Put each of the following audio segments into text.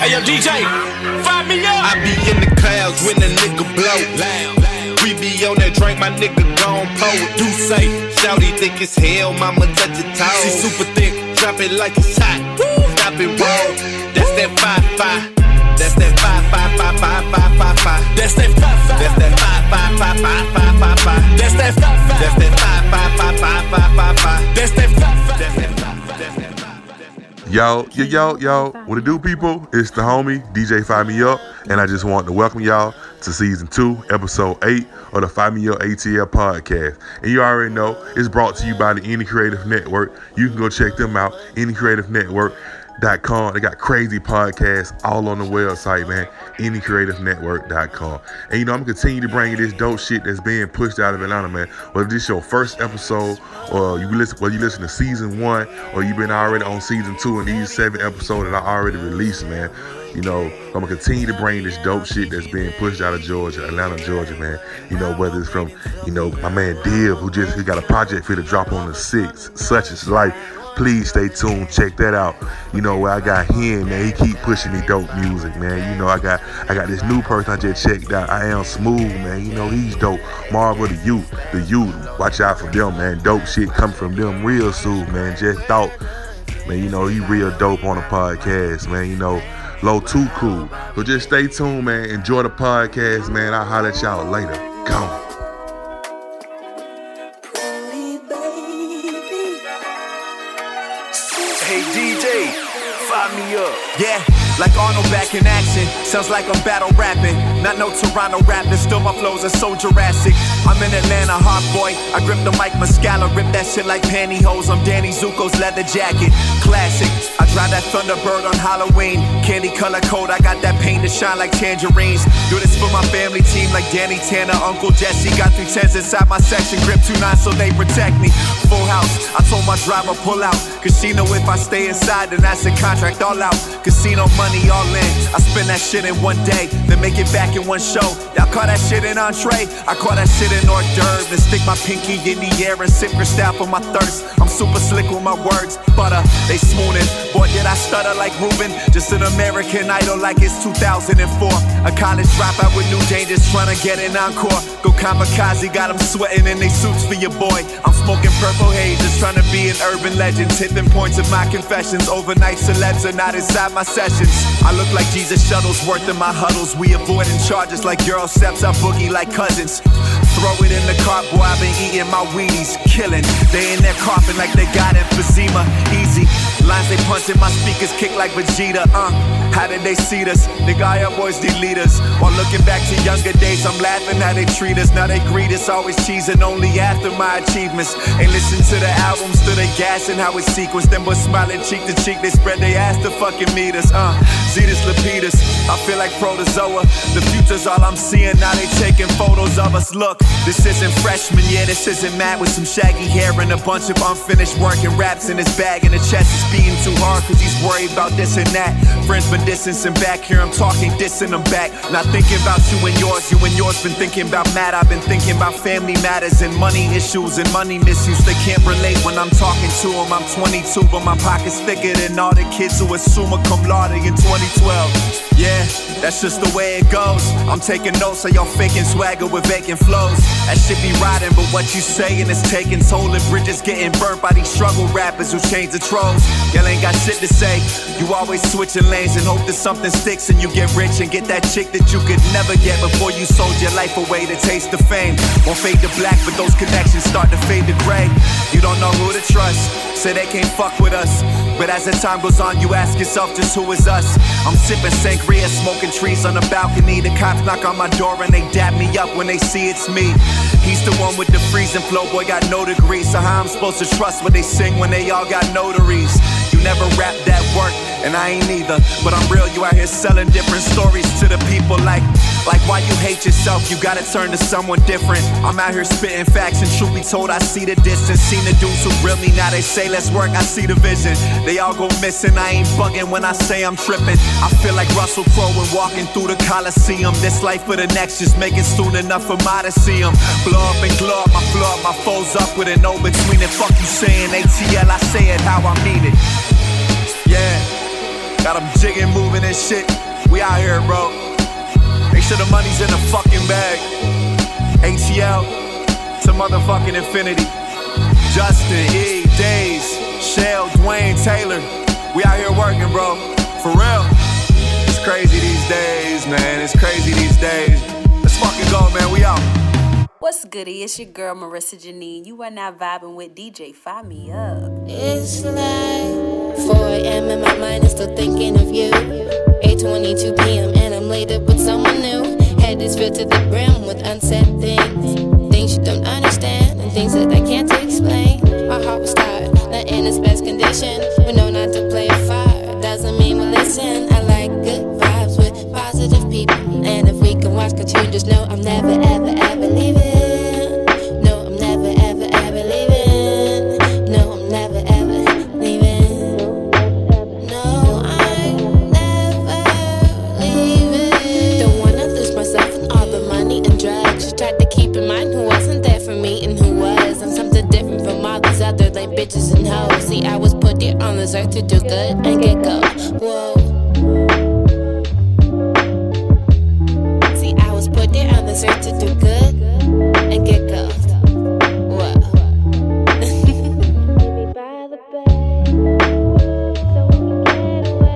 Hey yo, DJ, find me up. I be in the clouds when the nigga blow. We be on that drink, my nigga gone poet. Do say, shouty thick as hell, mama touch your toes. She super thick, drop it like it's hot. Stop it, roll. That's that 5-5. That's that 5-5-5-5-5-5-5. That's that 5-5. That's that 5-5-5-5-5-5-5. That's that 5-5. That's that 5-5-5-5-5-5-5. That's that 5-5. That's that 5-5. That's that 5-5. Yo. What it do, people? It's the homie, DJ Find Me Up, and I just want to welcome y'all to Season 2, Episode 8 of the Find Me Up ATL Podcast. And you already know, it's brought to you by the Any Creative Network. You can go check them out, Any Creative Network. .com. They got crazy podcasts all on the website, man. AnyCreativeNetwork.com. And you know, I'm going to continue to bring you this dope shit that's being pushed out of Atlanta, man. Whether this is your first episode, or you listen to Season 1, or you've been already on Season 2 and these 7 episodes that I already released, man. You know, I'm going to continue to bring this dope shit that's being pushed out of Atlanta, Georgia, man. You know, whether it's from, you know, my man Div, who got a project for to drop on the 6th, Such Is Life. Please stay tuned. Check that out. You know where I got him, man. He keep pushing me dope music, man. You know I got this new person I just checked out. I Am Smooth, man. You know he's dope. Marvel, the youth. Watch out for them, man. Dope shit come from them real soon, man. Just thought, man. You know he real dope on the podcast, man. You know Low Too Cool. So just stay tuned, man. Enjoy the podcast, man. I'll holler at y'all later. Come. Yeah, like Arnold back in action. Sounds like I'm battle rapping. Not no Toronto rapping, still my flows are so Jurassic. I'm in Atlanta, hot boy. I grip the mic, Mascala, rip that shit like pantyhose. I'm Danny Zuko's leather jacket, classic. I drive that Thunderbird on Halloween. Candy color code, I got that paint to shine like tangerines. Do this for my family team like Danny Tanner, Uncle Jesse. Got 3 tens inside my section, grip 2 9s so they protect me. Full house, I told my driver pull out. Cause she know if I stay inside, then that's the contract all out. Casino money all in, I spend that shit in 1 day, then make it back in 1 show. Y'all call that shit an entree, I call that shit an hors d'oeuvre. And stick my pinky in the air and sip Cristal for my thirst. I'm super slick with my words, butter, they smoonin'. Boy, did I stutter like Ruben, just an American Idol like it's 2004. A college dropout with New Jane just tryna get an encore. Go kamikaze, got them sweating in they suits for your boy. I'm smoking purple haze, just tryna be an urban legend. Tipping points of my confessions, overnight celebs are not inside my sessions. I look like Jesus Shuttlesworth in my huddles. We avoiding charges like girl steps. I boogie like cousins. Throw it in the car, boy. I've been eating my Wheaties, killing. They in their coffin like they got emphysema. Easy lines they punching, my speakers kick like Vegeta. How did they seat us? Nigga, I always delete us. While looking back to younger days, I'm laughing how they treat us. Now they greet us, always cheesing only after my achievements. Ain't listen to the albums, still they gassing how it's sequenced. Them but smiling cheek to cheek, they spread their ass to fucking meet us. Zetus Lapidus, I feel like Protozoa. The future's all I'm seeing, now they taking photos of us. Look, this isn't freshman, yeah, this isn't Matt with some shaggy hair and a bunch of unfinished work and raps in his bag. And the chest is beating too hard cause he's worried about this and that. Friends been distancing back, here I'm talking, dissing them back. Not thinking about you and yours been thinking about Matt. I've been thinking about family matters and money issues and money misuse. They can't relate when I'm talking to them. I'm 22 but my pocket's thicker than all the kids who assume a cum laude in 2012. Yeah, that's just the way it goes. I'm taking notes of y'all faking swagger with vacant flows. That shit be riding, but what you saying is taking toll. And bridges getting burnt by these struggle rappers who change the trolls. Y'all ain't got shit to say. You always switching lanes and hope that something sticks and you get rich and get that chick that you could never get before you sold your life away to taste the fame. Won't fade to black, but those connections start to fade to gray. You don't know who to trust, so they can't fuck with us. But as the time goes on, you ask yourself just who is us. I'm sipping sangria, smoking trees on the balcony. The cops knock on my door and they dap me up when they see it's me. He's the one with the freezing flow, boy got no degree. So how I'm supposed to trust what they sing when they all got notaries? You never rap that work, and I ain't either. But I'm real, you out here selling different stories to the people like why you hate yourself, you gotta turn to someone different. I'm out here spitting facts and truth be told, I see the distance. Seen the dudes who grill me, now they say let's work, I see the vision. They all go missing, I ain't bugging when I say I'm tripping. I feel like Russell Crowe when walking through the Coliseum. This life for the next, just make it soon enough for my to see him. Blow up and glow up, I flow up, my foes up with an O between it. Fuck you saying ATL, I say it how I mean it. Yeah. Got them jigging, moving and shit. We out here, bro. Make sure the money's in the fucking bag. ATL to motherfucking infinity. Justin, E, Days, Shell, Dwayne, Taylor. We out here working, bro. For real. It's crazy these days, man. It's crazy these days. Let's fucking go, man. We out. What's goody? It's your girl, Marissa Janine. You are now vibing with DJ Find Me Up. It's like 4 a.m. and my mind is still thinking of you. 8:22 p.m. and I'm laid up with someone new. Head is filled to the brim with unsaid things. Things you don't understand and things that I can't explain. My heart was tired, not in its best condition. We know not to play a fire, doesn't mean we listen. I like good vibes with positive people. And if we can watch cartoons, just know I'm never, ever, ever leaving. Bitches and hoes. See, I was put there on this earth to do good and get go. Whoa. See, I was put there on this earth to do good and get go. Whoa. Maybe by the bay, so we can get away.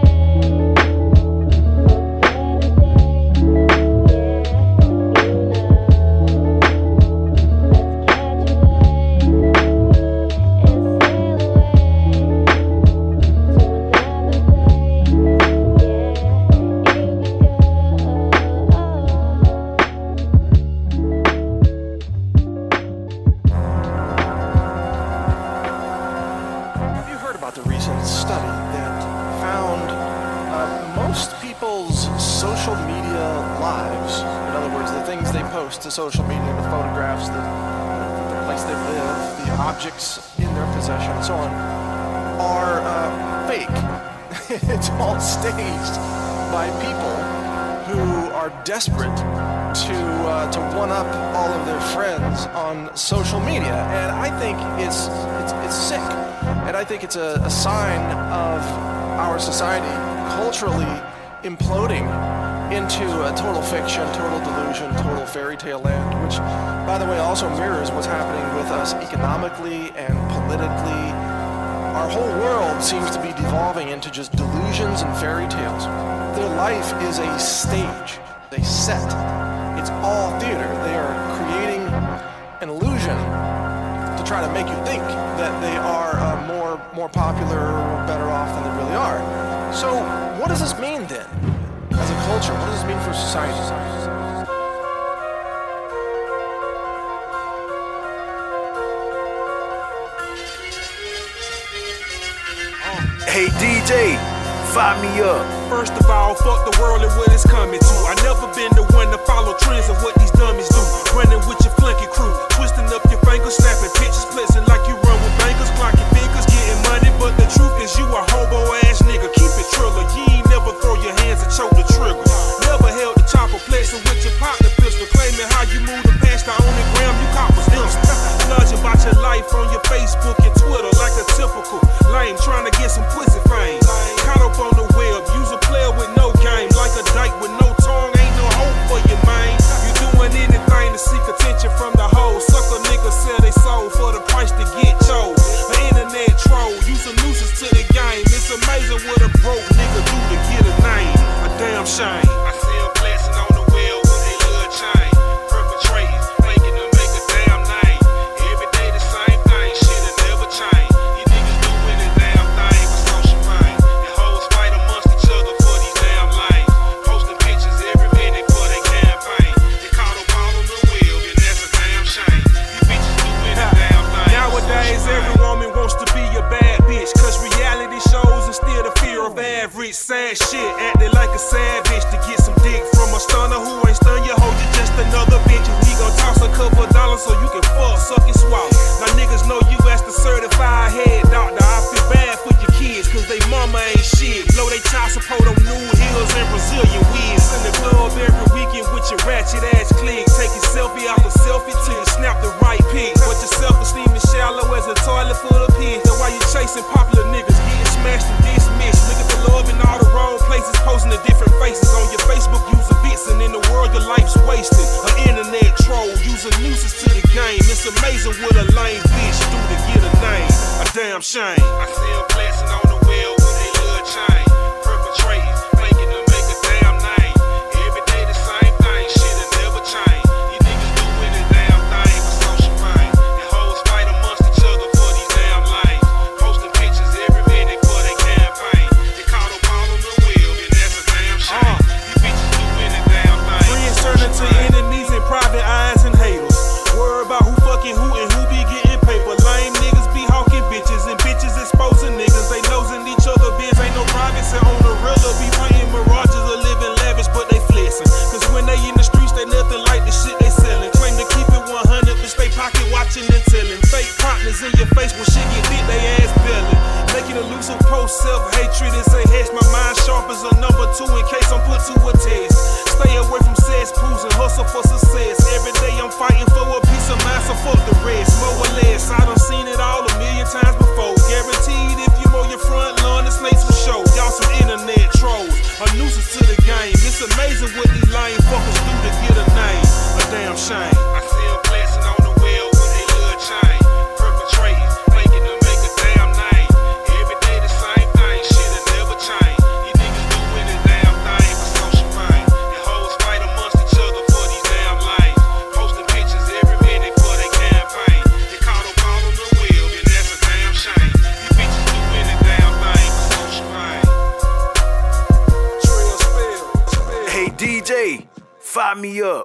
To social media, the photographs, the place they live, the objects in their possession, and so on, are fake. It's all staged by people who are desperate to one-up all of their friends on social media, and I think it's sick, and I think it's a sign of our society culturally imploding into a total fiction, total delusion, total fairy tale land, which, by the way, also mirrors what's happening with us economically and politically. Our whole world seems to be devolving into just delusions and fairy tales. Their life is a stage, a set. It's all theater. They are creating an illusion to try to make you think that they are more popular or better off than they really are. So what does this mean then? As a culture, what does this mean for society? Hey DJ, find me up. First of all, fuck the world and what it's coming to. I never been the one to follow trends of what these dummies do. Running with your flunky crew, twisting up your fingers, snapping pictures, blitzing like you run with bankers, clocking fingers, getting money. But the truth is you a hobo ass nigga. Keep it triller, you ain't never throw your hands and choke the trigger. Never held the chopper, flexing with your partner pistol, claiming how you moved the past the only gram you caught was them. Sludge about your life on your Facebook and Twitter like a typical lame trying to get some pussy fame. Caught up on the web, use a player with no game, like a dyke with no tongue, ain't no hope for you, man. You doing anything to seek attention from the hoes. Sucker niggas sell they soul for the price to get chose. The internet troll, use a nuisance to the game. It's amazing what a broke nigga do to get a name. A damn shame. I see a blessing on the wheel with a little chain. Perpetrating, making them make a damn name. Every day the same thing, shit'll never change. You niggas doing this damn thing with social mind. And hoes fight amongst each other for these damn lanes. Posting pictures every minute for their campaign. They caught up all on the wheel, and that's a damn shame. You bitches doing this damn thing. Nowadays, every woman wants to be a bad bitch, cause reality shows instead the fear of average. Sad shit, acting like a savage to get some dick from a stunner who ain't stun your hoe, you just another bitch. And we gon' toss a couple dollars so you can fuck, suck and swallow. Now niggas know you as the certified head doctor. I feel bad for your kids, cause they mama ain't shit. Blow they child support on new heels and Brazilian wigs. In the club every weekend with your ratchet ass clique. Take your selfie off a selfie till you snap the right pic. But your self-esteem is shallow as a toilet full of pigs. That's why you chasing popular niggas, getting smashed and dismissed. Look at the love and all the wrong to in case I'm put to a test. Stay away from cesspools and hustle for success. Every day I'm fighting for a piece of mind, so fuck the rest. More or less, I done seen it all a million times before. Guaranteed if you mow your front lawn, the snakes will show. Y'all some internet trolls, a nuisance to the game. It's amazing what these lying fuckers do to get a name. A damn shame. I see a blessing on the wheel with a little chain. Find me up.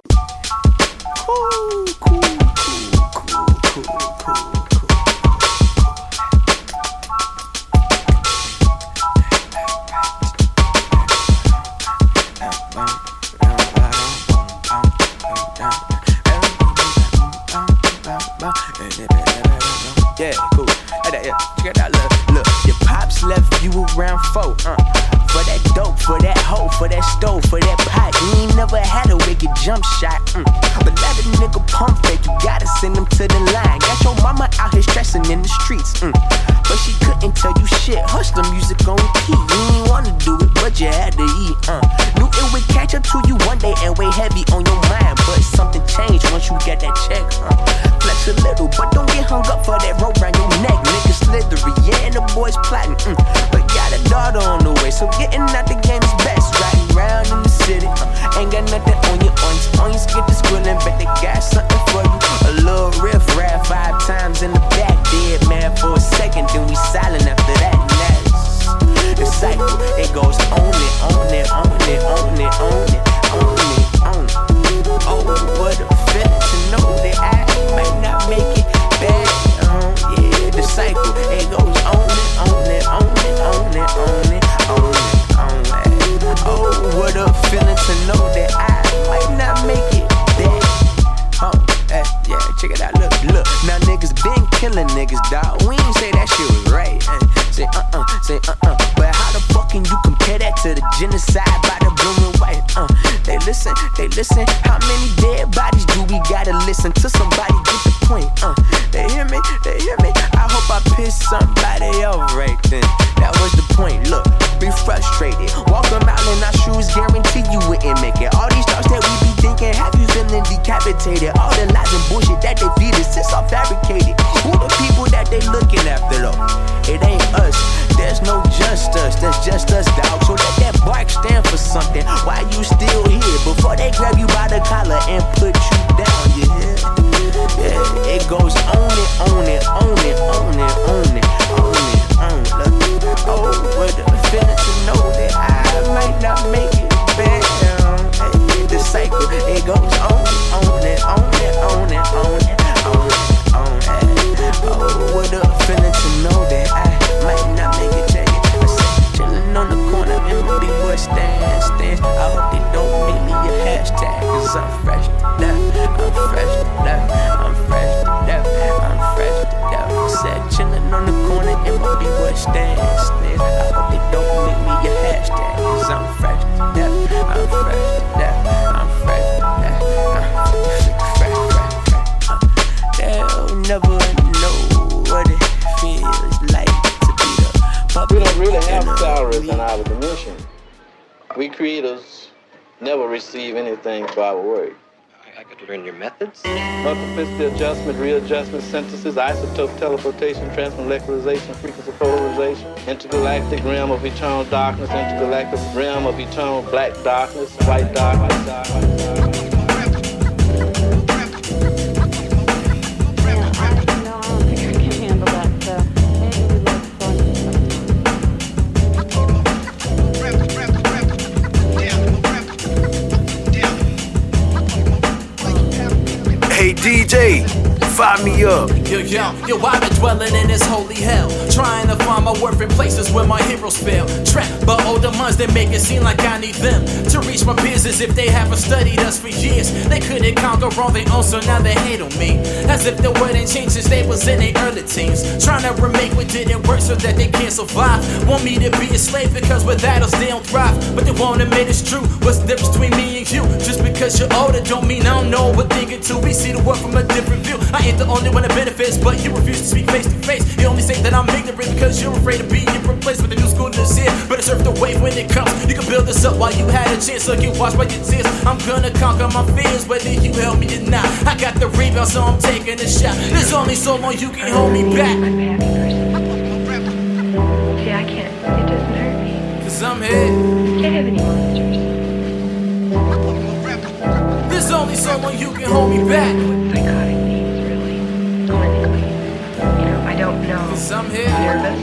Yeah, cool. Check it out, look. Your pops left you around four, for that dope, for that hoe, for that stove, for that pot. You ain't never had a wicked jump shot. But let a nigga pump fake, you gotta send him to the line. Got your mama out here stressing in the streets. But she couldn't tell you shit. Hush, the music on repeat. You ain't wanna do it, but you had to eat. Knew it would catch up to you one day and weigh heavy on your mind. But something changed once you got that check. Flex a little, but don't get hung up for that rope around your neck. Niggas slithery, yeah, and the boys plotting. But got a daughter on the way, so getting out the game is best. Riding round in the city, ain't got nothing on your oinks. Oinks get the squilling, but they got something for you. A little riff rap 5 times in the back. Dead man for a second, then we silent after that. Next, the cycle, it goes on and on and on and on and on and on and on. Oh, what a feeling to know that I might not make it back. Yeah, the cycle, it goes on and on and on and on and on and on and on. Oh, what a feeling to know that I might not make it back. Yeah, check it out, look. Now niggas been killing niggas, dawg. We ain't say that shit was right. Say uh-uh. But how the fuck can you compare that to the genocide by the bloomin' white? They listen. How many dead bodies do we gotta listen to somebody get the point? They hear me. I hope I piss somebody off right then. That was the point, look. Be frustrated. Walk them out in our shoes, guarantee you wouldn't make it. All these thoughts that we be thinking have you feeling decapitated. All the lies and bullshit that they feed us, it's all fabricated. Who the people that they looking after though? It ain't us. There's no just us. That's just us, dog. So let that bark stand for something. Why you still here? Before they grab you by the collar and put you down, you hear? Yeah, it goes on and on and on and on and on and on and on. Look, oh, what a feeling to know that I might not make it back. The cycle, it goes on and on and on and on and on and on and on. Oh, what a feeling to know that I might not make it back. Chillin' on the corner and my B-boy stands. I hope they don't make me a hashtag, 'cause I'm fresh to death, I'm fresh to death, I'm fresh to death, I'm fresh to death. Said chillin' on the corner and my B-boy stands. I hope they don't make me a hashtag, 'cause I'm fresh to death, I'm fresh to death, I'm fresh to death, I'm fresh. They'll never know what it feels like. We don't really have salaries in our commission. We creators never receive anything for our work. I got to learn your methods. Multiplicity adjustment, readjustment, synthesis, isotope teleportation, transmolecularization, frequency polarization, intergalactic realm of eternal darkness, intergalactic realm of eternal black darkness, white darkness, DJ, Find Me Up. Yo, I've been dwelling in this holy hell, trying to find my worth in places where my heroes fail. Trapped by older minds that make it seem like I need them to reach my peers, as if they haven't studied us for years. They couldn't conquer on their own, so now they hate on me, as if the world ain't changed since they was in their early teens, trying to remake what didn't work so that they can't survive. Want me to be a slave because without us they don't thrive, but they won't admit it's true. What's the difference between me and you? Just because you're older don't mean I don't know what thinking too. We see the world from a different view. I ain't the only one that benefits, but you refuse to speak face to face. You only say that I'm ignorant because you're afraid of being replaced with a new school that's here. Better surf the wave when it comes. You can build this up while you had a chance, or get washed by your tears. I'm gonna conquer my fears whether you help me or not. I got the rebound, so I'm taking a shot. There's only so long you can hold me back. I'm a happy person. See, I can't. It doesn't hurt me. 'Cause I'm here. I can't have any monsters. There's only someone you can hold me back. What psychotic means, really, clinically. You know, I don't know. 'Cause I'm here. Nervous.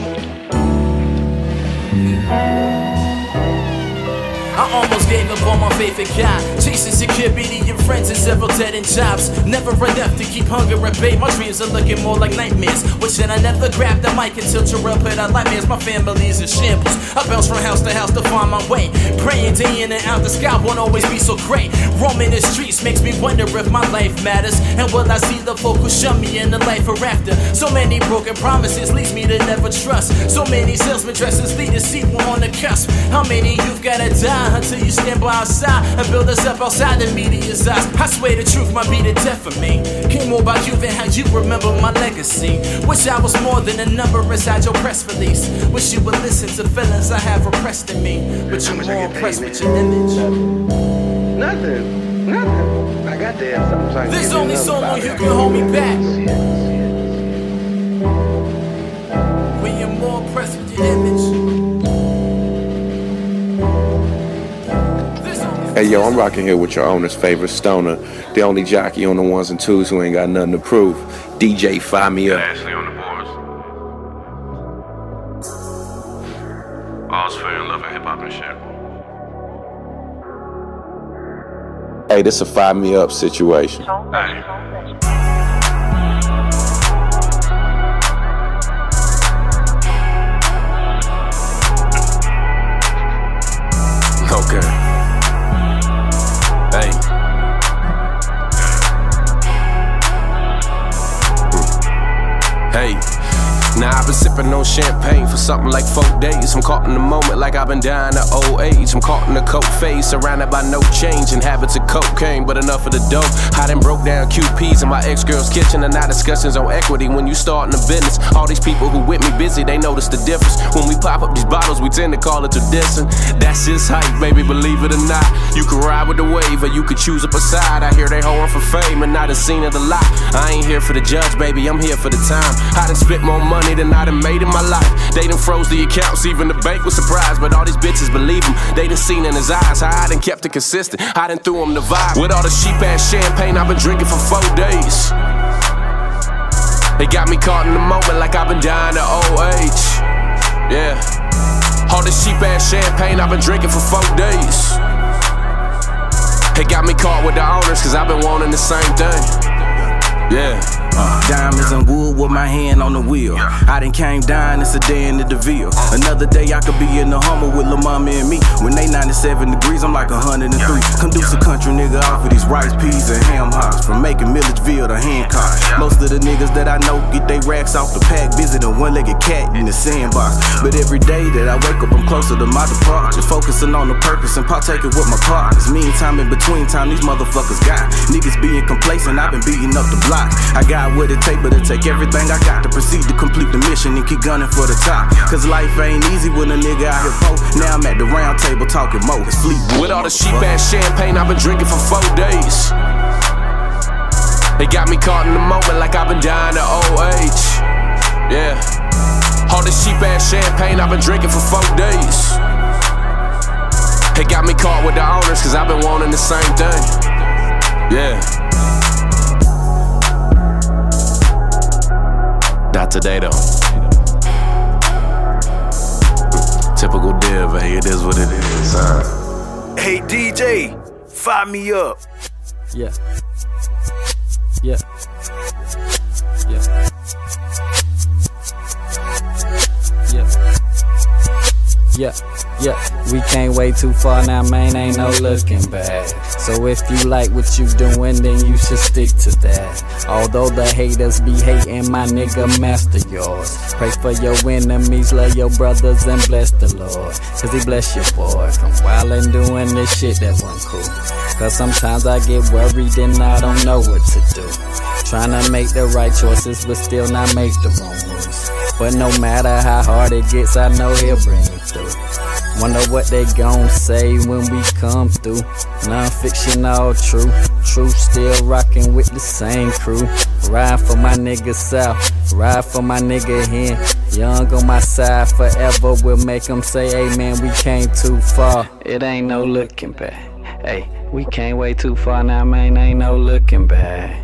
I almost gave up on my faith in God, chasing security and friends and several dead end jobs. Never enough to keep hunger at bay. My dreams are looking more like nightmares. Wishing I never grabbed the mic until Terrell put out nightmares. My family's in shambles. I bounce from house to find my way. Praying day in and out, the sky won't always be so great. Roaming the streets makes me wonder if my life matters, and will I see the folk who shun me in the life hereafter? So many broken promises leads me to never trust. So many salesmen dressed as leaders see one on the cusp. How many you've gotta die until you stand by our side and build us up outside the media's eyes? I swear the truth might be the death of me. Care more about you than how you remember my legacy. Wish I was more than a number inside your press release. Wish you would listen to feelings I have repressed in me. But you're more impressed with your image. Nothing. I got to have something. So there's only someone you can hold me back. When you're more impressed with your image. Hey yo, I'm rocking here with your owner's favorite stoner, the only jockey on the ones and twos who ain't got nothing to prove. DJ Find Me Up. Ashley on the boards. All's fair in love and hip hop and shit. Hey, this a Find Me Up situation. Okay. Hey. Hey. Now I've been sipping on champagne for something like 4 days. I'm caught in the moment like I've been dying of old age. I'm caught in the coke phase, surrounded by no change and habits of cocaine, but enough of the dope. I done broke down QPs in my ex-girl's kitchen, and our discussions on equity when you startin' a business. All these people who with me busy, they notice the difference. When we pop up these bottles, we tend to call it tradition. That's just hype, baby, believe it or not. You can ride with the wave or you can choose up a side. I hear they hoeing for fame and I done seen it a lot. I ain't here for the judge, baby, I'm here for the time. I done spit more money than I done made in my life. They done froze the accounts, even the bank was surprised. But all these bitches believe him, they done seen in his eyes. I done kept it consistent, I done threw him the vibe. With all the cheap ass champagne I've been drinking for 4 days. They got me caught in the moment like I've been dying of old age. Yeah. All this cheap ass champagne I've been drinking for 4 days. They got me caught with the owners, 'cause I've been wanting the same thing. Yeah. Diamonds and wood with my hand on the wheel. I done came down, it's a day in the DeVille. Another day I could be in the Hummer with Lil Mama and me. When they 97 degrees, I'm like 103. Conduce a country nigga off of these rice, peas, and ham hocks. From making Milledgeville to Hancock. Most of the niggas that I know get they racks off the pack. Visit a one-legged cat in the sandbox. But every day that I wake up, I'm closer to my departure. Focusing on the purpose and partaking with my partners. Meantime, in between time, these motherfuckers got niggas being complacent, I've been beating up the block. I got what it take, but it take everything I got to proceed to complete the mission and keep gunning for the top. 'Cause life ain't easy when a nigga out here poke. Now I'm at the round table talking more. With all the cheap ass champagne I've been drinking for 4 days. They got me caught in the moment like I've been dying of old age. Yeah. All this cheap ass champagne I've been drinking for 4 days. They got me caught with the owners, 'cause I've been wanting the same thing. Yeah. Not today though. Typical Div, hey, it is what it is. Hey DJ, Find Me Up. Yeah. Yeah. Yeah, we can't wait too far now, man, ain't no looking back. So if you like what you doing, then you should stick to that. Although the haters be hating, my nigga, master yours. Pray for your enemies, love your brothers, and bless the Lord. Cause he bless your boy from wildin' doing this shit that wasn't cool. Cause sometimes I get worried and I don't know what to do. Tryna make the right choices, but still not make the wrong moves. But no matter how hard it gets, I know he'll bring it through. Wonder what they gon' say when we come through. Non-fiction, all true. Truth still rockin' with the same crew. Ride for my nigga South, ride for my nigga Hen. Young on my side forever, we'll make them say, hey man, we came too far. It ain't no looking back. Hey, we can't wait too far now, man, ain't no looking back.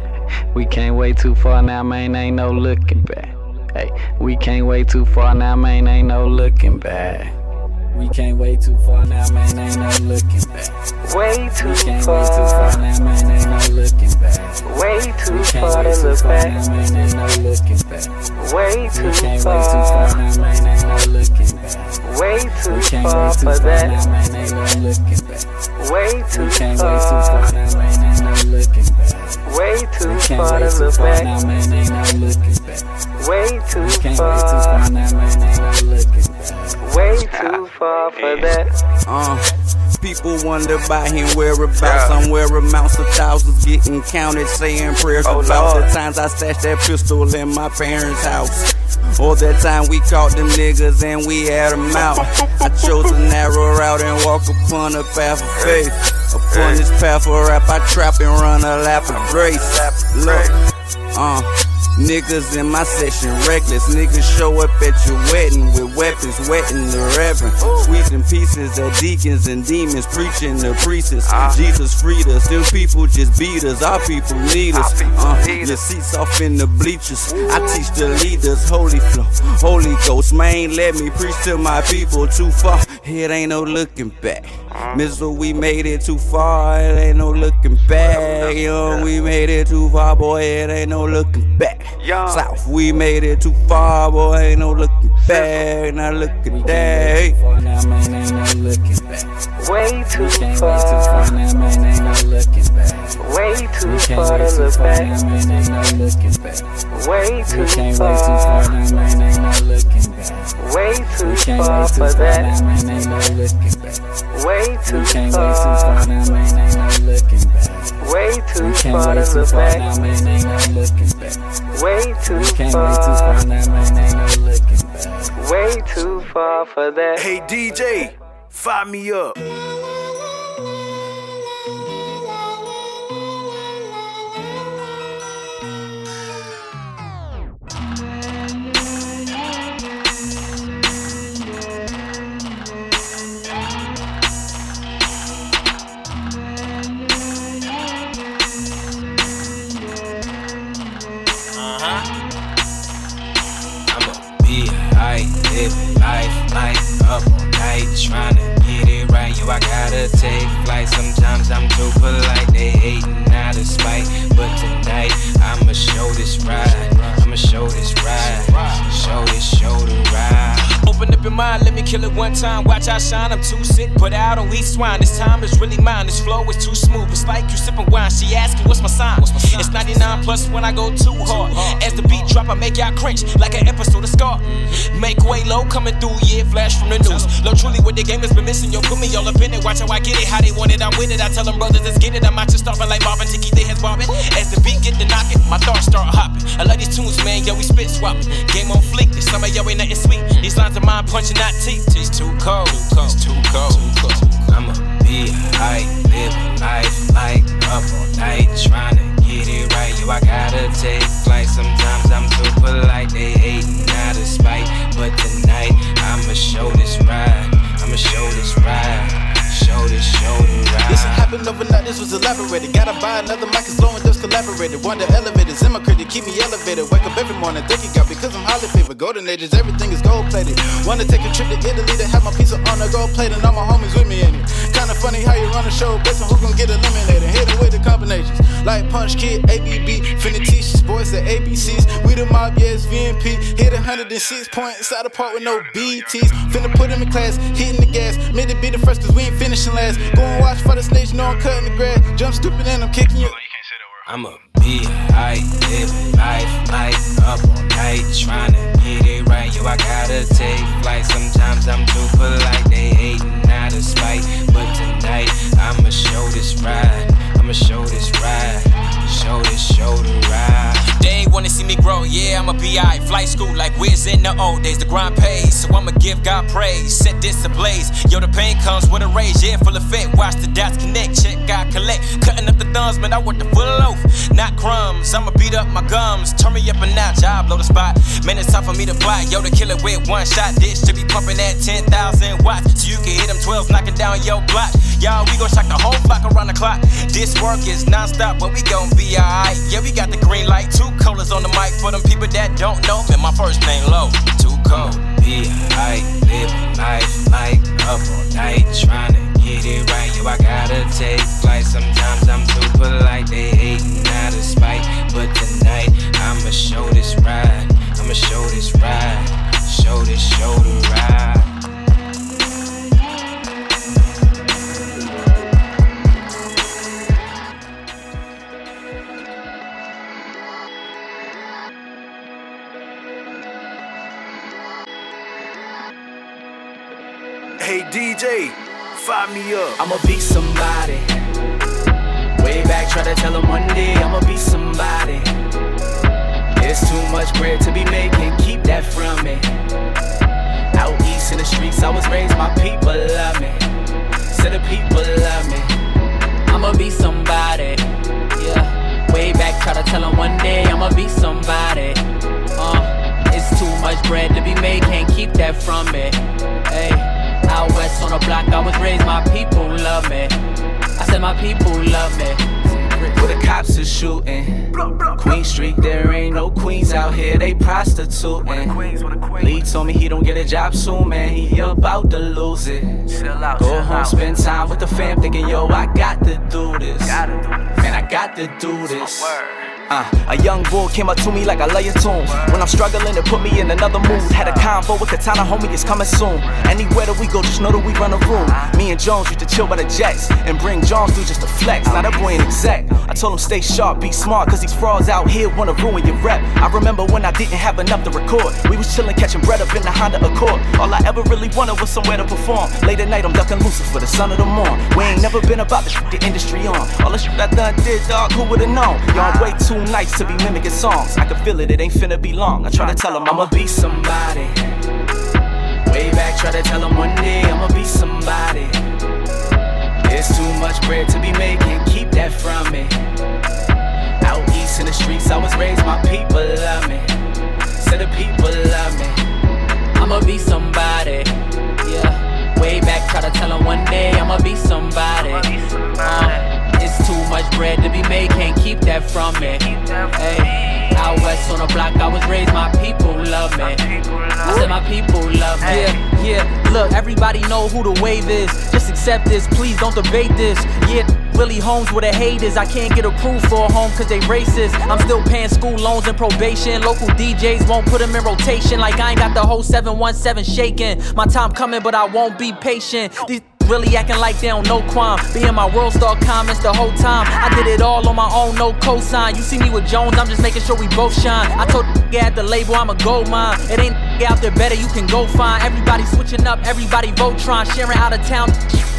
We can't wait too far now, man, ain't no looking back. Hey, we can't wait too far now, man, ain't no looking back. We can't wait too far now, man, ain't no looking back. Way too far. We can't wait too far now, man, ain't no looking back. Way too far to look back. Man, ain't no looking back. Way too far. We can't wait too far now, man, ain't no looking back. Way too far for that. Man, ain't no looking back. Way too far. Man, ain't no looking back. Way too far to look back. Man, ain't no looking back. Way too far. Way too far for that. People wonder about him whereabouts. Somewhere amounts of thousands getting counted, saying prayers. All the times I stashed that pistol in my parents' house. All that time we caught them niggas and we had them out. I chose a narrow route and walk upon a path of faith. Upon this path of rap, I trap and run a lap of grace. Look, niggas in my section reckless. Niggas show up at your wedding with weapons, wetting the reverend. Sweeping pieces at deacons and demons, preaching the priests. Jesus freed us, them people just beat us. Our people need us. Your seats off in the bleachers. I teach the leaders, holy flow, holy ghost. Man, let me preach to my people too far. It ain't no looking back. Mister, we made it too far. It ain't no looking back. Yo, we made it too far, boy. It ain't no looking back. South, we made it too far, boy. Ain't no looking back. Not looking back. Way too far. Way too far to look back. Way too far. Way too far for that. Way too far. Way too far to look back. Way too far. Way too far for that. Hey DJ, find me up. Life, night, up all night, tryna get it right. Yo, I gotta take flight. Sometimes I'm too polite. They hatin' out of spite. But tonight, I'ma show this ride. I'ma show this ride. Show this shoulder ride. Open up your mind, let me kill it one time. Watch I shine, I'm too sick, but I don't eat swine. This time is really mine, this flow is too smooth. It's like you sippin' wine, she asking what's my sign? It's 99 plus when I go too hard. As the beat drop, I make y'all cringe, like an episode of Scar. Make way low, coming through, yeah, flash from the news. Low truly what the game has been missing, yo, put me all up in it. Watch how I get it, how they want it, I'm with it. I tell them brothers, let's get it, I'm out just starving like Bob and Tiki, they heads bobbing. As the beat get to knockin', my thoughts start hopping. I love these tunes, man, yo, we spit swapping. Game on fleek, this summer, yo, ain't nothing sweet. These lines of mine punching out teeth. It's too cold, it's too cold. I'ma be high, live life like up all night, tryna get it right. Yo, I gotta take flight. Sometimes I'm too polite, they hatin' out of spite. But tonight, I'ma show this ride. I'ma show this ride. This shit happened overnight, this was elaborated. Gotta buy another mic, it's low and dubs collaborated. Wonder elevators in my credit, keep me elevated. Wake up every morning, thank you God, because I'm highly favored. Golden ages, everything is gold plated. Wanna take a trip to Italy to have my piece of honor gold plated. All my homies with me in it. Kinda funny how you run a show, based on who gon' get eliminated. Hit away the combinations, like Punch Kid, ABB, Finna T, boys at ABCs. We the mob, yeah, it's VNP. Hit 106 points out of park with no BTs. Finna put him in class, hitting the gas. Meant to be the first, cause we ain't finishing last. Go and watch for the stage, no, I'm cutting the grass. Jump stupid and I'm kicking you. I'm a B, I live life like up all night, tryna get it right. Yo, I gotta take flight. Sometimes I'm too polite, they hatin' out of spite. But tonight, I'ma show this ride, I'ma show this ride, show this shoulder ride. They ain't wanna see me grow, yeah, I'ma be alright. Flight school like whiz in the old days. The grind pays, so I'ma give God praise. Set this ablaze, yo, the pain comes with a rage. Yeah, full of fit, watch the dots connect. Check, I collect, cutting up the thumbs, man, I work the full loaf. Not crumbs, I'ma beat up my gums. Turn me up a notch, I blow the spot. Man, it's time for me to fly, yo, to kill it with one shot. This should be pumping at 10,000 watts. So you can hit them 12s knocking down your block. Y'all, we gon' shock the whole block around the clock. This work is non-stop, but we gon' be alright. Yeah, we got the green light, two colors on the mic. For them people that don't know, man, my first name low, too cold. I live life like up all night, tryna get it right. Yo, I gotta take flight. Sometimes I'm too polite, they hatin' out of spite. But tonight, I'ma show this ride, I'ma show this ride, show this shoulder ride. Hey DJ, find me up. I'ma be somebody. Way back, try to tell him one day I'ma be somebody. There's too much bread to be making, keep that from me. Out east in the streets, I was raised, my people love me. Said the people love me. I'ma be somebody. Yeah. Way back, try to tell him one day I'ma be somebody. It's too much bread to be making, keep that from me. Hey. Out west on the block, I was raised, my people love me. I said my people love me. Where the cops is shooting, Queen Street, there ain't no queens out here, they prostituting. Lee told me he don't get a job soon, man, he about to lose it. Go home, spend time with the fam, thinking, yo, I got to do this. Man, I got to do this. A young bull came up to me like I love your tunes. When I'm struggling, it put me in another mood. Had a convo with Katana, homie, it's coming soon. Anywhere that we go, just know that we run a room. Me and Jones used to chill by the jets and bring Jones through just to flex. Now that boy ain't exact. I told him stay sharp, be smart, cause these frauds out here wanna ruin your rep. I remember when I didn't have enough to record. We was chillin', catching bread up in the Honda Accord. All I ever really wanted was somewhere to perform. Late at night, I'm ducking Lucifer, the son of the morn. We ain't never been about the shit the industry on. All the shit I done did, dog, who would've known? Y'all way too nights to be mimicking songs. I can feel it, it ain't finna be long. I try to tell him I'ma be somebody. Way back, try to tell him one day I'ma be somebody. There's too much bread to be making, keep that from me. Out east in the streets, I was raised, my people love me. Said the people love me. I'ma be somebody, yeah. Way back, try to tell him one day I'ma be somebody. It's too much bread to be made, can't keep that from me. Hey, out west on the block, I was raised, my people love me. I said my people love me. Yeah, look, everybody know who the wave is. Just accept this, please don't debate this. Yeah, Willie Holmes with the haters. I can't get approved for a home cause they racist. I'm still paying school loans and probation. Local DJs won't put them in rotation. Like I ain't got the whole 717 shaking. My time coming, but I won't be patient. These really acting like they don't know crime. Be in my world star comments the whole time. I did it all on my own, no cosign. You see me with Jones, I'm just making sure we both shine. I told the at the label I'm a gold mine. It ain't out there better, you can go find. Everybody switching up, everybody Voltron. Sharing out of town,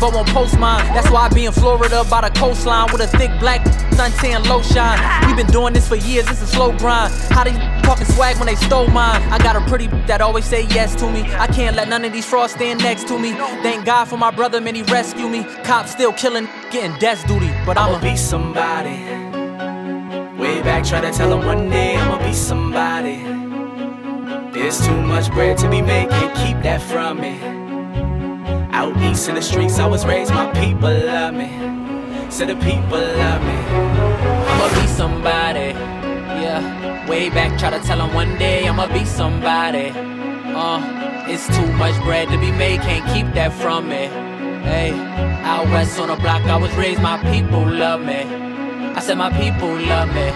but won't post mine. That's why I be in Florida by the coastline with a thick black suntan low shine. We've been doing this for years, it's a slow grind. How they talking swag when they stole mine? I got a pretty that always say yes to me. I can't let none of these frauds stand next to me. Thank God for my brother, many rescue me. Cops still killing, getting death duty, but I'ma be somebody. Way back, try to tell them one day I'ma be somebody. There's too much bread to be making, keep that from me. Out east in the streets, I was raised, my people love me. Said the people love me. I'ma be somebody, yeah. Way back, try to tell them one day I'ma be somebody. It's too much bread to be made, can't keep that from me. Hey, out west on the block, I was raised, my people love me. I said my people love me.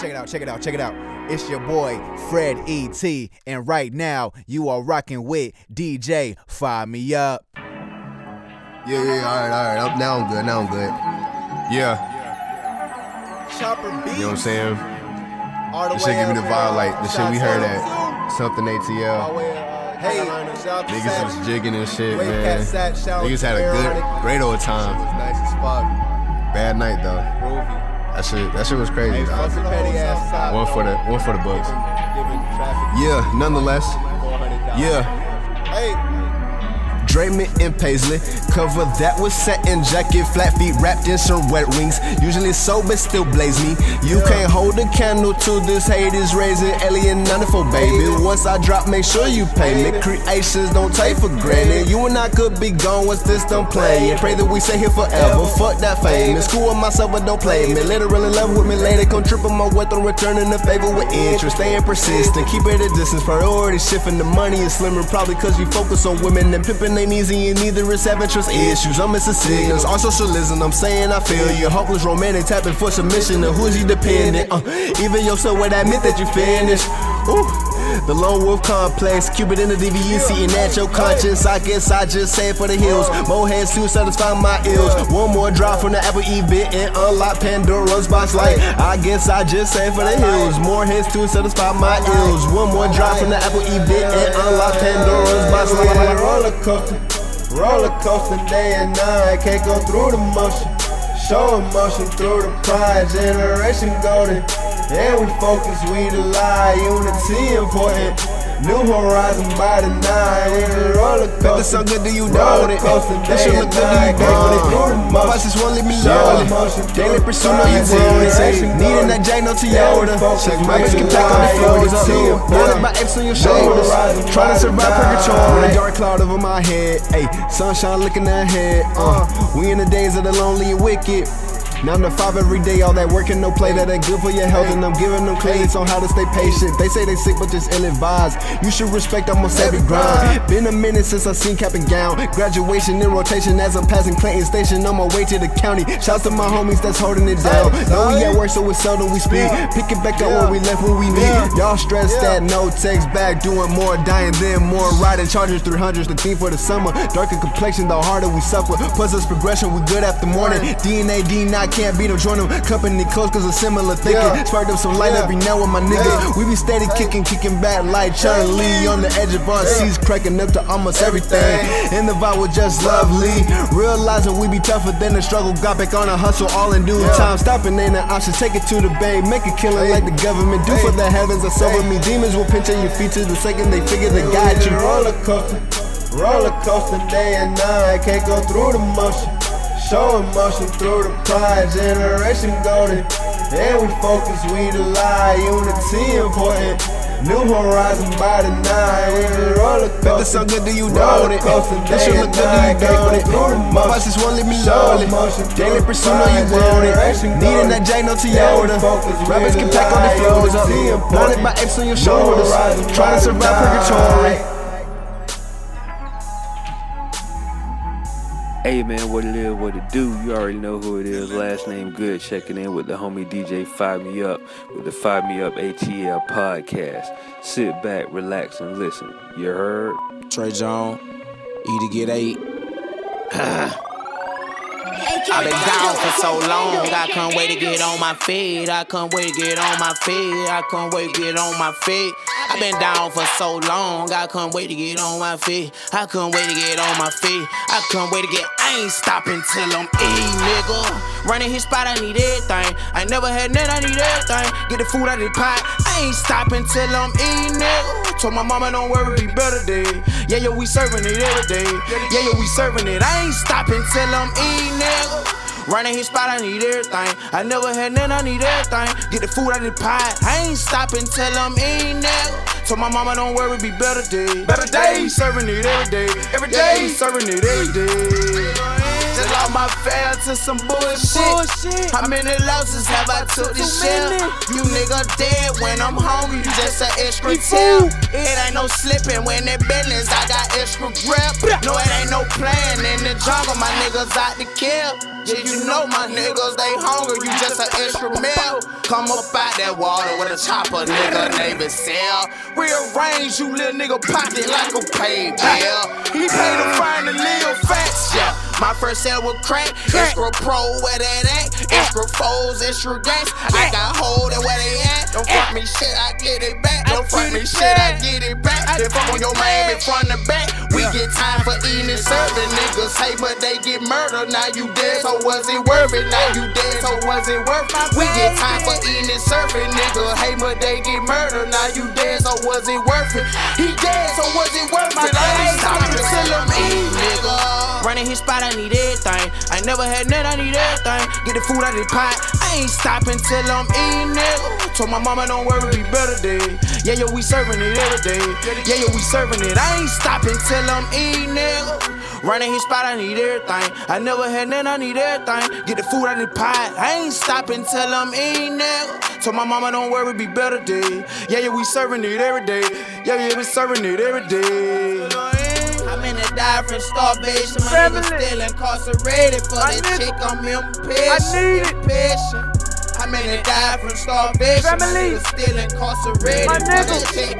Check it out. It's your boy, Fred E.T., and right now, you are rocking with DJ Find Me Up. Yeah, all right. Now I'm good. Yeah. Chopper beats. You know what I'm saying? This shit give me the vibe, like the shit we heard at something ATL. Hey, niggas was jigging and shit, man. Niggas had a good, great old time. Nice as fuck. Bad night though. That shit was crazy. One for the bucks. Yeah, nonetheless. Yeah. Draymond and Paisley, cover that with satin jacket, flat feet wrapped in some wet wings. Usually sober, still blaze me. You can't hold a candle to this haters raising alien nonifo, baby. Once I drop, make sure you pay me. Creations don't take for granted. You and I could be gone once this done playing. Pray that we stay here forever. Fuck that fame. School on myself, but don't play me. Literally love with me later. Come trip on my wealth, I'm returning the favor with interest. Staying persistent, keep it at a distance. Priority shifting, the money is slimmer. Probably cause we focus on women and pimping ain't easy and neither is having trust issues. I'm missing signals, our socialism, I'm saying I feel you. Hopeless romantic, tapping for submission, and who's you dependent? Even yourself would admit that you finished. Ooh. The lone wolf complex, Cupid in the DVC, and at your conscience, I guess I just say it for the hills. More heads to satisfy my ills. One more drop from the Apple event and unlock Pandora's box light. I guess I just say it for the hills. More heads to satisfy my ills. One more drop from the Apple event and unlock Pandora's box light. Roller coaster day and night. Can't go through the motion. Show emotion through the pride. Generation golden. And we focus, we the lie, unity important. New horizon by the night, in the roller coaster. That so good, do you know it? That shit look good, do you know it? My boss just won't leave me on it. Daily pursuit, no utility. Needing that J, no Toyota. Check my skin back on the floor. Boarded my ex on your shoulders. Trying to survive purgatory. A dark cloud over my head. Ay, sunshine looking ahead. We in the days of the lonely and wicked. 9 to 5 every day, all that work and no play, that ain't good for your health, and I'm giving them clinics on how to stay patient. They say they sick, but just ill-advised. You should respect almost every grind. Been a minute since I seen cap and gown. Graduation in rotation as I'm passing Clayton Station on my way to the county. Shouts to my homies that's holding it down. Know we at work, so it's seldom we speak. Pick it back up where we left, where we need. Y'all stressed that, no text back, doing more, dying then more, riding Chargers 300s, the theme for the summer. Darker complexion, the harder we suffer. Plus us progression, we good after morning. DNA, D9. Can't beat them, join them, company close cause of similar thinking. Sparked up some light every now with my niggas. We be steady kicking back like Charlie Lee on the edge of our seas, cracking up to almost everything. And the vibe was just lovely. Realizing we be tougher than the struggle, got back on a hustle all in due time. Stopping ain't an option, take it to the bay, make a killing like the government. Do for the heavens, I sober me. Demons will pinch on your features the second they figure they got you. Roller coaster day and night, can't go through the motion. Show emotion through the pride, generation golden. And we focus, we the lie, unity important. New horizon by the night, in the roller coaster. That so good, do you know it? That shit look good, do you know it? My boss just won't let me on it. Daily pursuit, no you want it. Needing that J, no Toyota. Rabbits can pack on the floors up. Wanted my apes on your shoulders. Trying to survive purgatory. Hey man, what it is, what it do, you already know who it is, last name Good, checking in with the homie DJ Find Me Up, with the Find Me Up ATL podcast. Sit back, relax, and listen, you heard? Trey John, E to get 8. I've been gone for so long, I can't wait to get on my feet, I can't wait to get on my feet, I can't wait to get on my feet. I've been down for so long, I couldn't wait to get on my feet. I couldn't wait to get on my feet. I couldn't wait to get, I ain't stopping till I'm E, nigga. Running his spot, I need everything. I ain't never had nothing, I need everything. Get the food out of the pot, I ain't stopping till I'm E, nigga. Told my mama don't worry, be better day. Yeah, we serving it every day. Yeah, we serving it. I ain't stopping till I'm E, nigga. Running his spot, I need everything. I never had none, I need everything. Get the food out of the pot, I ain't stopping till I'm in now. Told my mama don't worry, be better days. Better days, we serving it every day. Every day, we serving it every day. Just lost my fam to some bullshit. How many losses have I took this shit? You nigga dead when I'm hungry, you just an extra tip. It ain't no slipping when they business, I got extra grip. No, it ain't no playing in the jungle, my niggas out to kill. Yeah, you know my niggas, they hungry, you just an instrumental. Come up out that water with a chopper, nigga, name is Cell. Rearrange you little nigga pocket like a PayPal. He paid a fine to live facts, yeah. My first cell was crack, extra pro where that at, extra foes, extra gangs. I got hold of where they at. Don't fuck me shit, I get it back. Don't fuck me shit, I get it back. If I'm on your man in front of back, we get time for eating and serving. Niggas hate, but they get murdered. Now you dead, so was it worth it? Now you dead, so was it worth it? We get time for eating and serving. Niggas hate, but they get murdered. Now you dead, so was it worth it? He dead, so was it worth it? I ain't stopping till I'm eating, nigga. Running his spot, I need everything. I never had nothing, I need everything. Get the food out of the pot. I ain't stopping till I'm eating, nigga. Told my mama don't worry, be better day. Yeah, yo, we serving it every day. Yeah, yo, we serving it. I ain't stopping till I'm eating, nigga. Running his spot, I need everything. I never had nothing, I need everything. Get the food out of the pot. I ain't stopping till I'm eating, nigga. Told my mama don't worry, be better day. Yeah, yo, we serving it every day. Yeah, yo, we serving it every day. I'm in a dive from starvation. My nigga still incarcerated for that chick. I'm impatient. I'm in a dive from starvation. My nigga still incarcerated for that chick.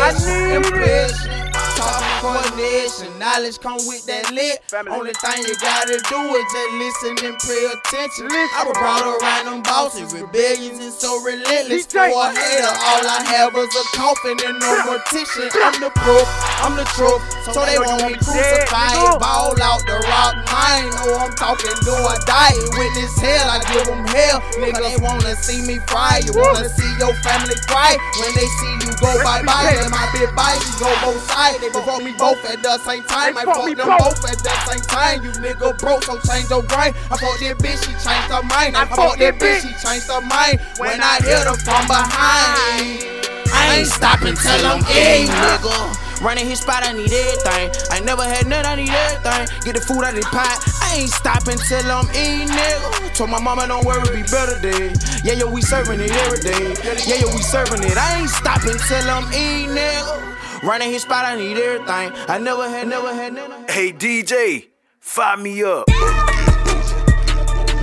I'm impatient. Talking coordination, knowledge come with that lit. Only thing you gotta do is just listen and pay attention. I was brought around them bosses, rebellions and so relentless. For a hater, all I have is a coffin and no mortician. I'm the proof, I'm the truth, so they want me crucified. Ball out the rock mine, oh I'm talking do or die. Witness hell, I give them hell. Nigga, they wanna see me fry, you wanna see your family cry. When they see you go bye-bye, then my bitch bite, she go both sides. They fuck me both at the same time. I fuck them both at the same time. You nigga broke, so change your grind. I fuck that bitch, she changed her mind. I fuck that bitch, she changed her mind. When I hit her from behind, I ain't stopping till I'm eating, nigga. Running his spot, I need everything. I never had nothing, I need everything. Get the food out of the pot. I ain't stopping till I'm eating, nigga. Told my mama don't worry, be better day. Yeah, yo, we serving it every day. Yeah, yo, we serving it. I ain't stopping till I'm eating, nigga. Running his spot, I need everything. I never had nothing. Hey, DJ, find me up.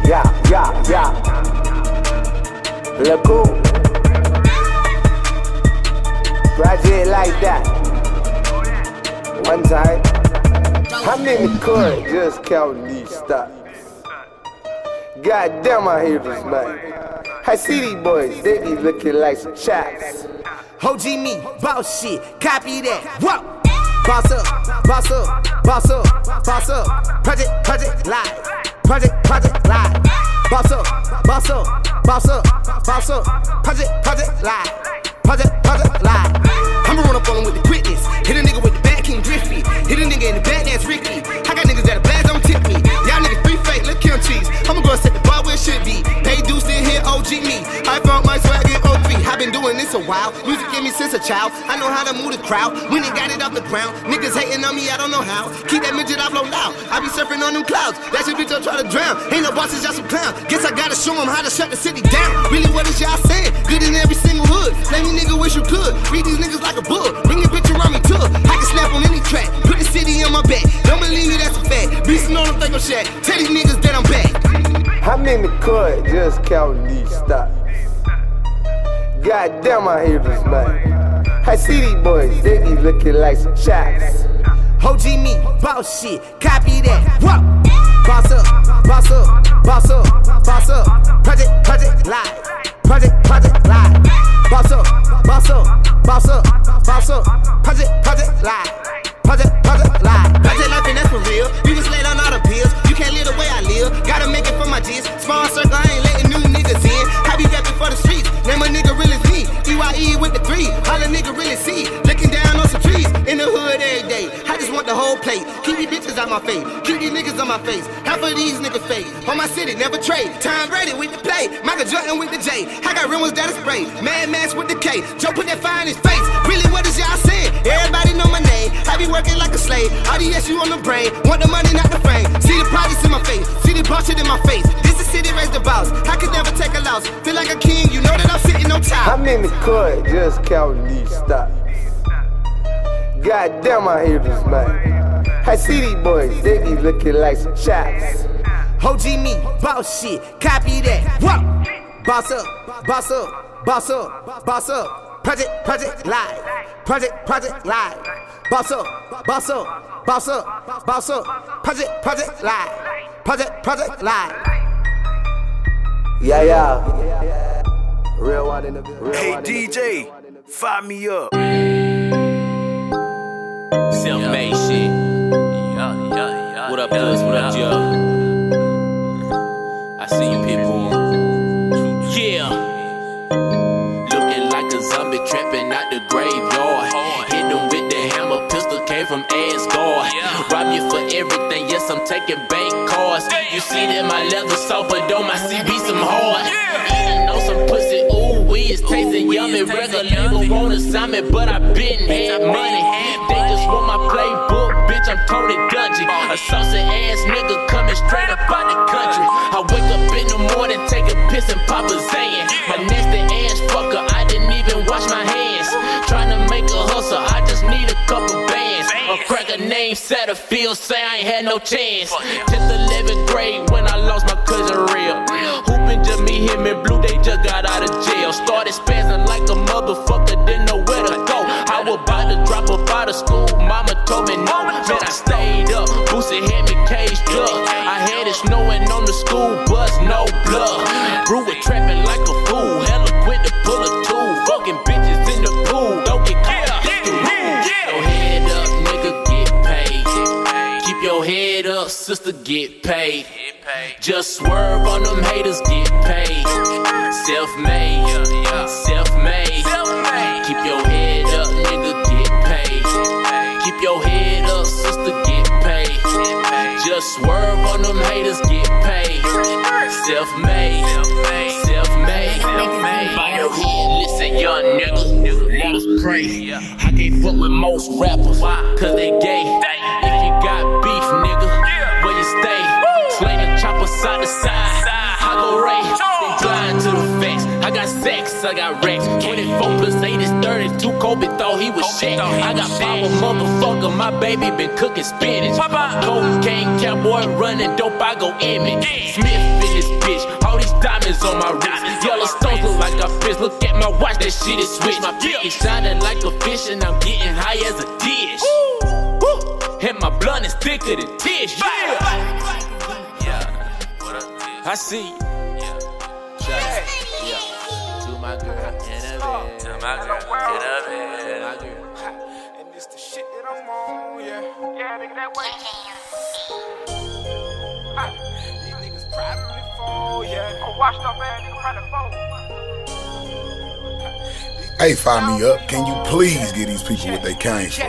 Yeah. Look cool. Project like that. One time, I'm in the car just counting these stocks. God damn, I hate this man. I see these boys, they be looking like some chaps. OG me, boss shit, copy that. Whoa! Boss up, boss up, boss up, boss up. Project live, project live. Boss up, boss up, boss up, boss up. Project live. Project live. I'ma run up on him with the quickness. Hit a nigga with the back, King Drifty. Hit a nigga in the back, that's Ricky. I got niggas that a blast, don't tip me. Y'all niggas three fake, look Kim Cheese. I'ma go and set the bar where it should be. They do still here, OG me. I found my swag in 03. I been doing this a while. Music in me since a child. I know how to move the crowd. When they got it off the ground, niggas hating on me, I don't know how. Keep that midget off low loud. I be surfing on them clouds. That shit bitch, I'll try to drown. Ain't no bosses, y'all some clown. Guess I gotta show them how to shut the city down. Really, what is y'all saying? Good in every single hood. Let me nigga wish you could. Read these niggas like a book. Bring your bitch around me too. I can snap on any track. Put the city on my back. Don't believe me, that's a fact. Beastin' on them, think I'm shack. Tell these niggas that I'm back. I'm in the cut, just counting these stocks. God damn, I hate this man. I see these boys, they be looking like some chaps. OG me, boss shit, copy that. Whoa! Boss up, boss up, boss up, boss up. Project live. Project live. Boss up, boss up, boss up, boss up. Project live. Project live. Project life and that's for real. You just laid on all the pills. You can't live the way I live. Gotta make it for my G's. Small circle, I ain't letting new niggas in. I be rapping for the streets. Name a nigga really me. EYE with the three. All a nigga really see. Looking down on some trees. In the hood every day. I just want the whole plate. Keep these bitches out my face. Keep these niggas on my face. Half of these niggas fake. On my city, never trade. Tom Brady with the play. Michael Jordan with the J. I got real ones that are sprayed. Mad Max with the K. Joe put that fire in his face. Really, what is y'all saying? Everybody know my name. I be working like a slave, RDS you on the brain, want the money not the fame. See the products in my face, see the bullshit in my face. This is city raised the boss, I could never take a loss. Feel like a king, you know that I'm sitting on top. I'm in the cut, just counting these stocks. God damn, I hate this man. I see these boys, they be looking like some chaps. OG me, boss shit, copy that. Whoa! Boss up, boss up, boss up, boss up. Project, project, live. Project, project, live. Boss up, boss up, boss up, boss up. Project, project, live. Project, project, live. Yeah, yeah. Real one in the building. Hey, DJ, find me up. Self-made shit. What up, cuz? What up, yo? I see you, people. Yeah. Looking like a zombie trapping out the graveyard. Hit them with the hammer, pistol came from Asgard. Rob you for everything, yes, I'm taking bank cards. You see that my leather soft, but don't my CB some hard. Eating on some pussy, ooh, we is tasting yummy. Regular nigga won't assign me, but I been had money. They just want my playbook. Bitch, I'm Tony Dungy, a saucy ass nigga coming straight up out the country. I wake up in the morning, take a piss and pop a Zayn. My nasty ass fucker, I didn't even wash my hands. Tryna make a hustle, I just need a couple bands. A cracker named Satterfield say I ain't had no chance. 10th, 11th grade when I lost my cousin real. Hoopin' just me, him and Blue, they just got out of jail. Started spazzing like a motherfucker, didn't know where to go. I was about to drop up out of school, mama told me no. Man, I stayed up, Boosie had me caged up. I had it snowing on the school bus, no blood. Brew was trapping like a fool, hella quit to pull a tool. Fucking bitches in the pool, don't get caught up in the room. Get your head up, nigga, get paid. Keep your head up, sister, get paid. Just swerve on them haters, get paid. Self-made, self-made. Keep your head up, nigga, get paid. Keep your head up, sister, get paid. Just swerve on them haters, get paid. Self-made, self-made. By your head, listen, young nigga, let us pray. I can't fuck with most rappers, cause they gay. If you got beef, nigga, where you stay? Slay the chopper side to side, I go Ray. They blind to the facts. I got sex, I got racks. 24 plus 8 is 32. Kobe thought he was shit. I got power, motherfucker. My baby been cooking spinach. Cocaine cowboy running dope. I go in it. Smith in this bitch. All these diamonds on my wrist. Yellow stones look like a fist. Look at my watch. That shit is switched. My feet is shining like a fish, and I'm getting high as a dish. And my blunt is thicker than tish. Yeah. I see you. My girl, get up it. My girl, get up it. My girl. And it's the shit that I'm on, yeah. Yeah, nigga, that way. These niggas probably fall, yeah. I'm washed up, man. Nigga, probably fall. Hey, find me up. Can you please give these people what they came for?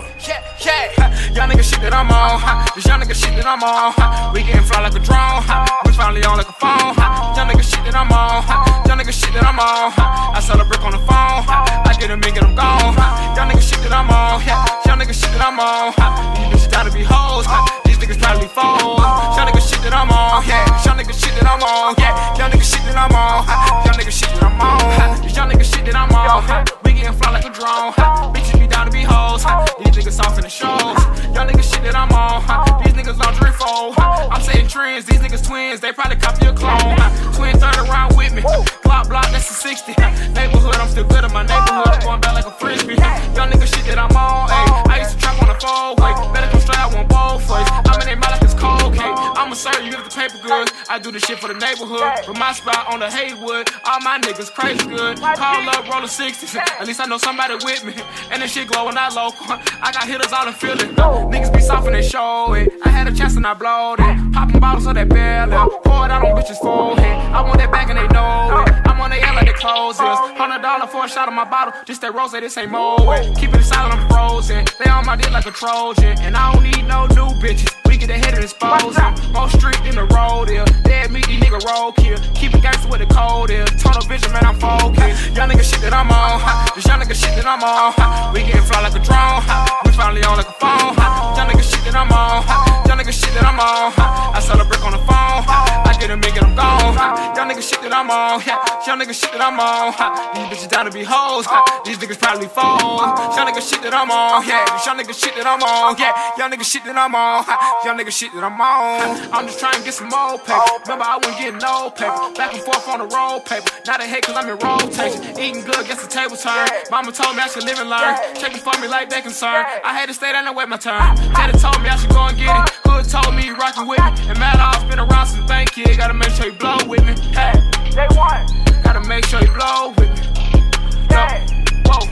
Y'all nigga shit that I'm on, this y'all nigga shit that I'm on. We getting fly like a drone, we finally on like a phone. Y'all nigga shit that I'm on, y'all nigga shit that I'm on. I sell a brick on the phone, I get a nigga, I'm gone. Y'all nigga shit that I'm on, y'all nigga shit that I'm on. These niggas gotta be hoes, these niggas probably foes. Y'all nigga shit that I'm on, y'all nigga shit that I'm on. Y'all nigga shit that I'm on, y'all nigga shit that I'm on. Y'all nigga shit that I'm on, we getting fly like a drone. Bitches be down to be hoes, these niggas off in the shows. Y'all niggas shit that I'm on, these niggas laundry fold. I'm setting trends, these niggas twins, they probably copy a clone. Twin third around with me, block, block, that's a 60. Neighborhood, I'm still good in my neighborhood, I'm going back like a frisbee. Y'all niggas shit that I'm on, ayy. I used to trap on a four-way, better come straight out one ball place. I'm in they mouth like it's cold cake, I'ma serve you with the paper goods. I do this shit for the neighborhood, but my spot on the Haywood. All my niggas crazy good, call up, roll a 60s. At least I know somebody with me, and this shit glowing out local. I got hitters all in Philly. Niggas be soft and they show it. I had a chance and I blowed it. Popping bottles of that belly, pour it out on bitches' forehead. I want that back and they know it. I'm on the L like they close is. $100 for a shot of my bottle, just that rose, this ain't molded. Keep it silent, I'm frozen. They on my dick like a Trojan, and I don't need no new bitches. We get ahead of this posing. More street in the road here. Dead meaty nigga road kill. Keep it gangster with the cold here. Tunnel vision, man, I'm focused. Y'all nigga shit that I'm on. This y'all nigga shit that I'm on. We getting fly like a drone. We finally on like a phone. Y'all nigga shit that I'm on. Y'all nigga shit that I'm on. I sell a brick on the phone. I get a million, I'm gone. Y'all nigga shit that I'm on. I'm on. Show niggas shit that I'm on. These bitches down to be hoes. These niggas probably fold. Show niggas shit that I'm on. Yeah, show niggas shit that I'm on. Yeah, y'all niggas shit that I'm on. Y'all niggas shit that I'm on. I'm just trying to get some old paper. Remember I wasn't getting no paper. Back and forth on the roll paper. Now they hate cause I'm in rotation. Eating good, guess the table turn. Mama told me I should live and learn. Checking for me like they concerned. I had to stay down and wait my turn. Daddy told me I should go and get it. Hood told me he rockin' with me. And mad I've been around since bank kid. Gotta make sure you blow with me. Hey, they want. Gotta make sure you blow with me. No. Whoa.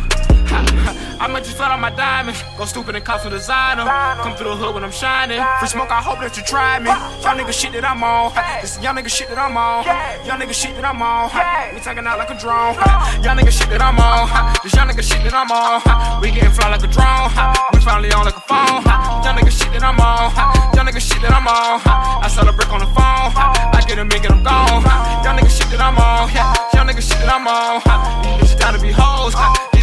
I might just flood out my diamonds. Go stupid and cops will design them. Come through the hood when I'm shining. For smoke, I hope that you try me. Y'all nigga shit that I'm on. This y'all nigga shit that I'm on. Y'all nigga shit that I'm on. We taking out like a drone. Y'all nigga shit that I'm on. This y'all nigga shit that I'm on. We getting fly like a drone. We finally on like a phone. Y'all nigga shit that I'm on. Y'all nigga shit that I'm on. I sell a brick on the phone. I get a make and I'm gone. Y'all nigga shit that I'm on. Y'all nigga shit that I'm on. These bitches gotta be hoes.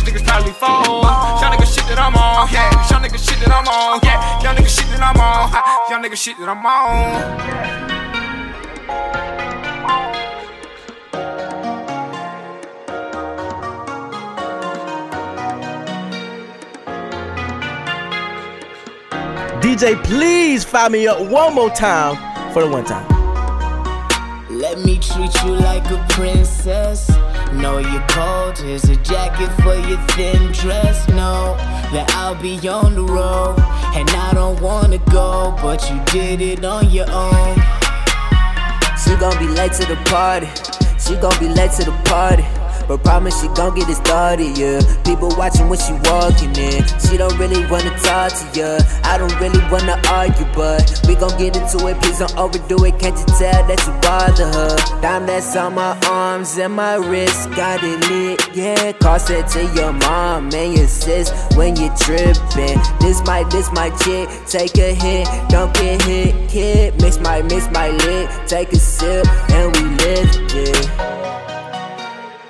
Niggas probably fold. Y'all niggas shit that I'm on. Yeah, y'all niggas shit that I'm on. Yeah, y'all niggas shit that I'm on. Y'all niggas shit that I'm on. DJ, please fire me up one more time for the one time. Let me treat you like a princess. No, you're cold, here's a jacket for your thin dress. Know that I'll be on the road, and I don't wanna go, but you did it on your own. She gon' be late to the party, she gon' be late to the party, but promise she gon' get it started, yeah. People watching when she walking in. She don't really wanna talk to ya, I don't really wanna argue, but we gon' get into it, please don't overdo it. Can't you tell that you bother her? Dime that's on my arms and my wrist, got it lit, yeah. Cost it to your mom and your sis when you trippin'. This my chick, take a hit, don't get hit, kid. Mix my lid, take a sip and we lift it, yeah.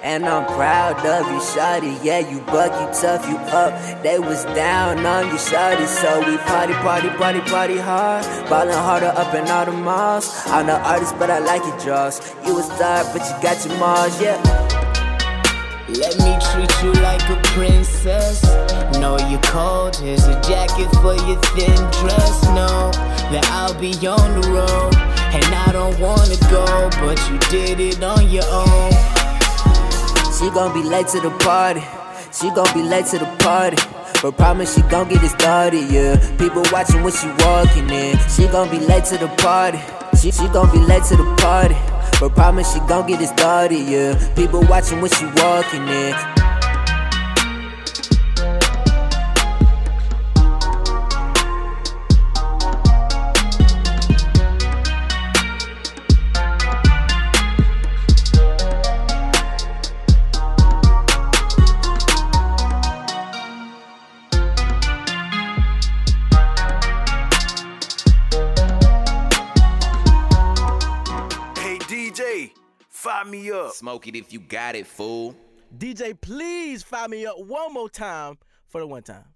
And I'm proud of you, shawty, yeah, you buck, you tough, you up. They was down on you, shawty, so we party, party, party, party hard. Ballin' harder up in all the malls. I'm an artist, but I like your draws. You a star, but you got your malls, yeah. Let me treat you like a princess. No, you're cold, here's a jacket for your thin dress. No, that I'll be on the road, and I don't wanna go, but you did it on your own. She gon' be late to the party, she gon' be late to the party, but promise she gon' get it started, yeah. People watching when she walking in. She gon' be late to the party, she gon' be late to the party, but promise she gon' get it started, yeah. People watching when she walking in. Me up. Smoke it if you got it, fool. DJ, please fire me up one more time for the one time.